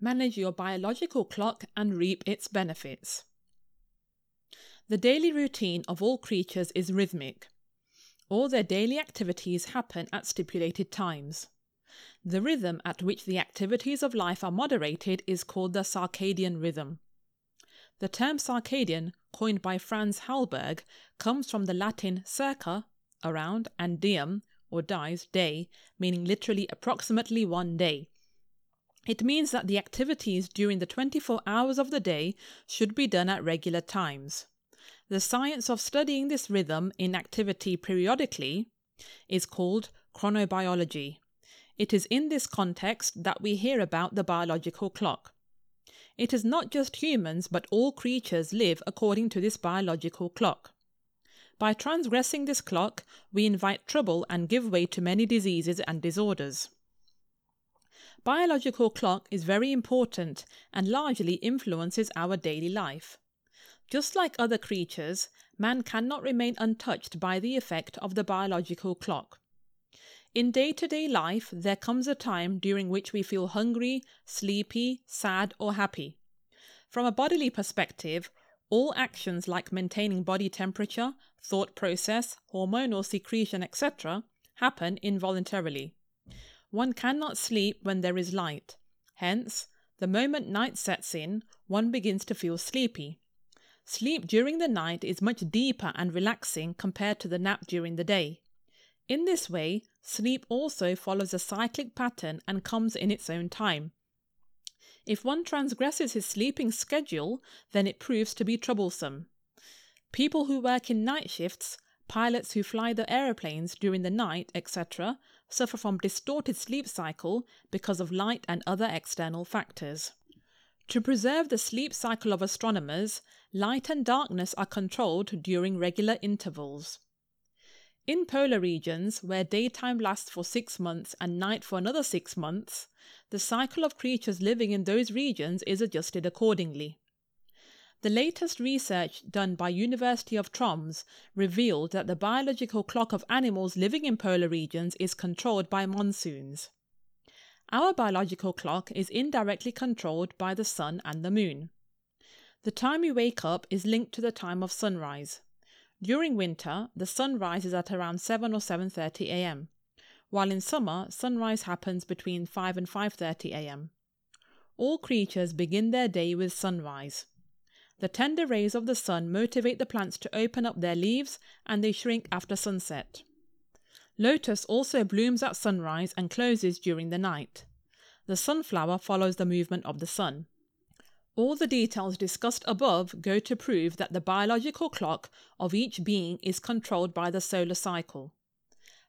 manage your biological clock and reap its benefits. The daily routine of all creatures is rhythmic. All their daily activities happen at stipulated times. The rhythm at which the activities of life are moderated is called the circadian rhythm. The term circadian, coined by Franz Halberg, comes from the Latin circa, around, and diem, or dies, day, meaning literally approximately 1 day. It means that the activities during the 24 hours of the day should be done at regular times. The science of studying this rhythm in activity periodically is called chronobiology. It is in this context that we hear about the biological clock. It is not just humans, but all creatures live according to this biological clock. By transgressing this clock, we invite trouble and give way to many diseases and disorders. Biological clock is very important and largely influences our daily life. Just like other creatures, man cannot remain untouched by the effect of the biological clock. In day-to-day life, there comes a time during which we feel hungry, sleepy, sad, or happy. From a bodily perspective, all actions like maintaining body temperature, thought process, hormonal secretion, etc. happen involuntarily. One cannot sleep when there is light. Hence, the moment night sets in, one begins to feel sleepy. Sleep during the night is much deeper and relaxing compared to the nap during the day. In this way, sleep also follows a cyclic pattern and comes in its own time. If one transgresses his sleeping schedule, then it proves to be troublesome. People who work in night shifts, pilots who fly the aeroplanes during the night, etc., suffer from distorted sleep cycle because of light and other external factors. To preserve the sleep cycle of astronomers, light and darkness are controlled during regular intervals. In polar regions, where daytime lasts for 6 months and night for another 6 months, the cycle of creatures living in those regions is adjusted accordingly. The latest research done by University of Troms revealed that the biological clock of animals living in polar regions is controlled by monsoons. Our biological clock is indirectly controlled by the sun and the moon. The time you wake up is linked to the time of sunrise. During winter, the sun rises at around 7 or 7:30 a.m., while in summer, sunrise happens between 5 and 5:30 a.m. All creatures begin their day with sunrise. The tender rays of the sun motivate the plants to open up their leaves, and they shrink after sunset. Lotus also blooms at sunrise and closes during the night. The sunflower follows the movement of the sun. All the details discussed above go to prove that the biological clock of each being is controlled by the solar cycle.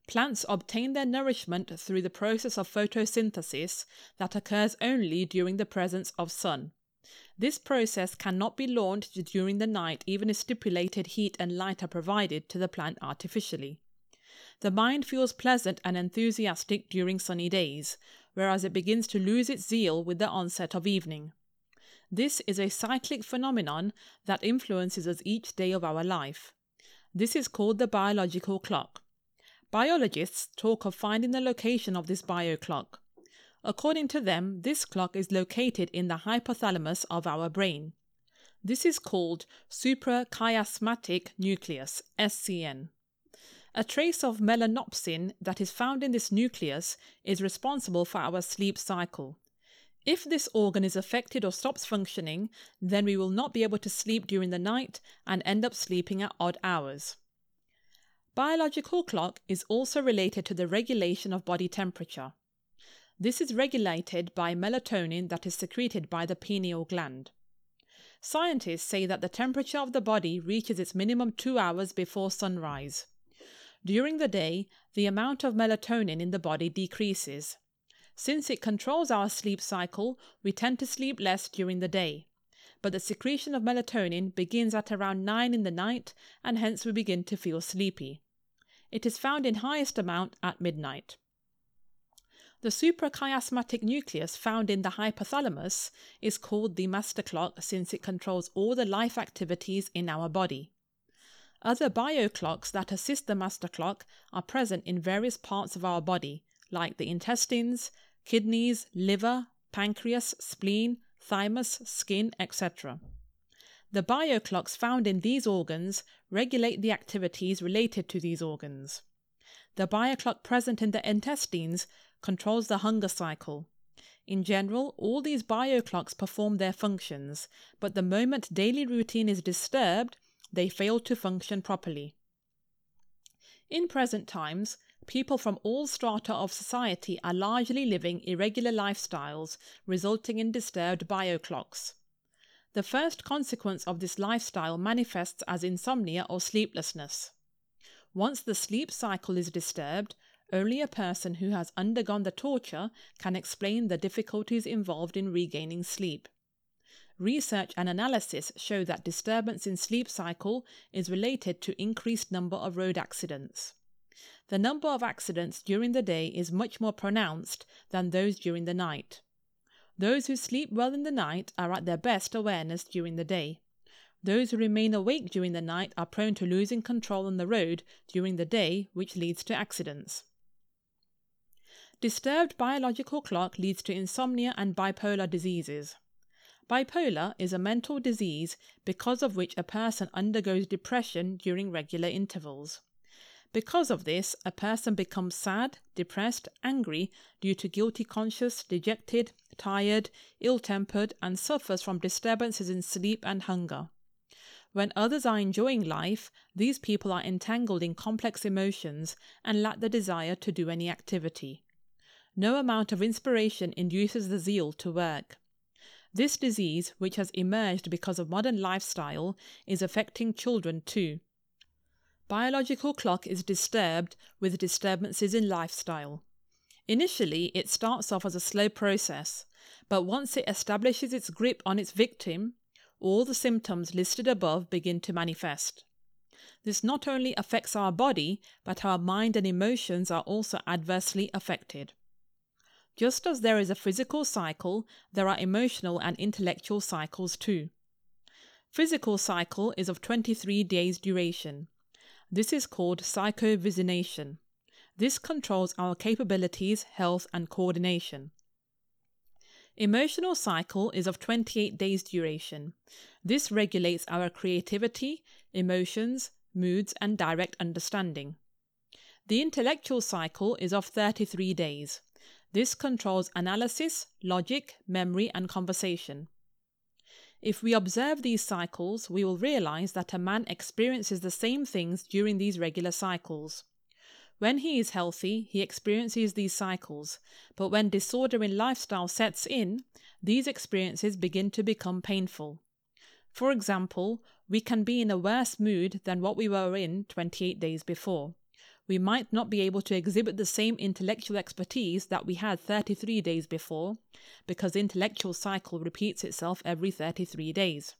Plants obtain their nourishment through the process of photosynthesis that occurs only during the presence of sun. This process cannot be launched during the night even if stipulated heat and light are provided to the plant artificially. The mind feels pleasant and enthusiastic during sunny days, whereas it begins to lose its zeal with the onset of evening. This is a cyclic phenomenon that influences us each day of our life. This is called the biological clock. Biologists talk of finding the location of this bioclock. According to them, this clock is located in the hypothalamus of our brain. This is called suprachiasmatic nucleus, SCN. A trace of melanopsin that is found in this nucleus is responsible for our sleep cycle. If this organ is affected or stops functioning, then we will not be able to sleep during the night and end up sleeping at odd hours. Biological clock is also related to the regulation of body temperature. This is regulated by melatonin that is secreted by the pineal gland. Scientists say that the temperature of the body reaches its minimum 2 hours before sunrise. During the day, the amount of melatonin in the body decreases. Since it controls our sleep cycle, we tend to sleep less during the day. But the secretion of melatonin begins at around 9 in the night, and hence we begin to feel sleepy. It is found in highest amount at midnight. The suprachiasmatic nucleus found in the hypothalamus is called the master clock since it controls all the life activities in our body. Other bioclocks that assist the master clock are present in various parts of our body, like the intestines, kidneys, liver, pancreas, spleen, thymus, skin, etc. The bioclocks found in these organs regulate the activities related to these organs. The bioclock present in the intestines controls the hunger cycle. In general, all these bioclocks perform their functions, but the moment daily routine is disturbed, they fail to function properly. In present times, people from all strata of society are largely living irregular lifestyles, resulting in disturbed bioclocks. The first consequence of this lifestyle manifests as insomnia or sleeplessness. Once the sleep cycle is disturbed, only a person who has undergone the torture can explain the difficulties involved in regaining sleep. Research and analysis show that disturbance in sleep cycle is related to increased number of road accidents. The number of accidents during the day is much more pronounced than those during the night. Those who sleep well in the night are at their best awareness during the day. Those who remain awake during the night are prone to losing control on the road during the day, which leads to accidents. Disturbed biological clock leads to insomnia and bipolar diseases. Bipolar is a mental disease because of which a person undergoes depression during regular intervals. Because of this, a person becomes sad, depressed, angry due to guilty conscience, dejected, tired, ill-tempered, and suffers from disturbances in sleep and hunger. When others are enjoying life, these people are entangled in complex emotions and lack the desire to do any activity. No amount of inspiration induces the zeal to work. This disease, which has emerged because of modern lifestyle, is affecting children too. Biological clock is disturbed with disturbances in lifestyle. Initially, it starts off as a slow process, but once it establishes its grip on its victim, all the symptoms listed above begin to manifest. This not only affects our body, but our mind and emotions are also adversely affected. Just as there is a physical cycle, there are emotional and intellectual cycles too. Physical cycle is of 23 days duration. This is called psychovisination. This controls our capabilities, health, and coordination. Emotional cycle is of 28 days duration. This regulates our creativity, emotions, moods, and direct understanding. The intellectual cycle is of 33 days. This controls analysis, logic, memory, and conversation. If we observe these cycles, we will realize that a man experiences the same things during these regular cycles. When he is healthy, he experiences these cycles, but when disorder in lifestyle sets in, these experiences begin to become painful. For example, we can be in a worse mood than what we were in 28 days before. We might not be able to exhibit the same intellectual expertise that we had 33 days before, because the intellectual cycle repeats itself every 33 days.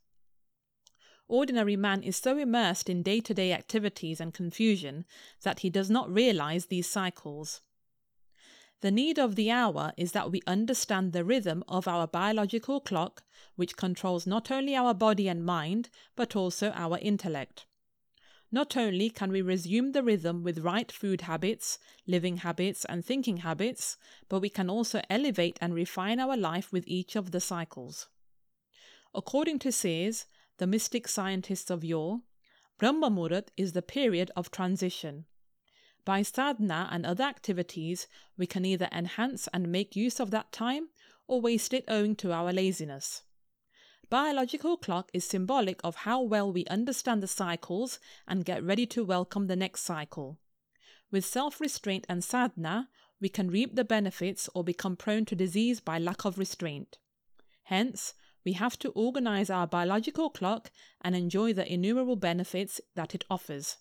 Ordinary man is so immersed in day-to-day activities and confusion that he does not realize these cycles. The need of the hour is that we understand the rhythm of our biological clock, which controls not only our body and mind, but also our intellect. Not only can we resume the rhythm with right food habits, living habits, and thinking habits, but we can also elevate and refine our life with each of the cycles. According to Sears, the mystic scientists of yore, Brahmamurat is the period of transition. By sadhana and other activities, we can either enhance and make use of that time, or waste it owing to our laziness. Biological clock is symbolic of how well we understand the cycles and get ready to welcome the next cycle. With self-restraint and sadhana, we can reap the benefits or become prone to disease by lack of restraint. Hence, we have to organize our biological clock and enjoy the innumerable benefits that it offers.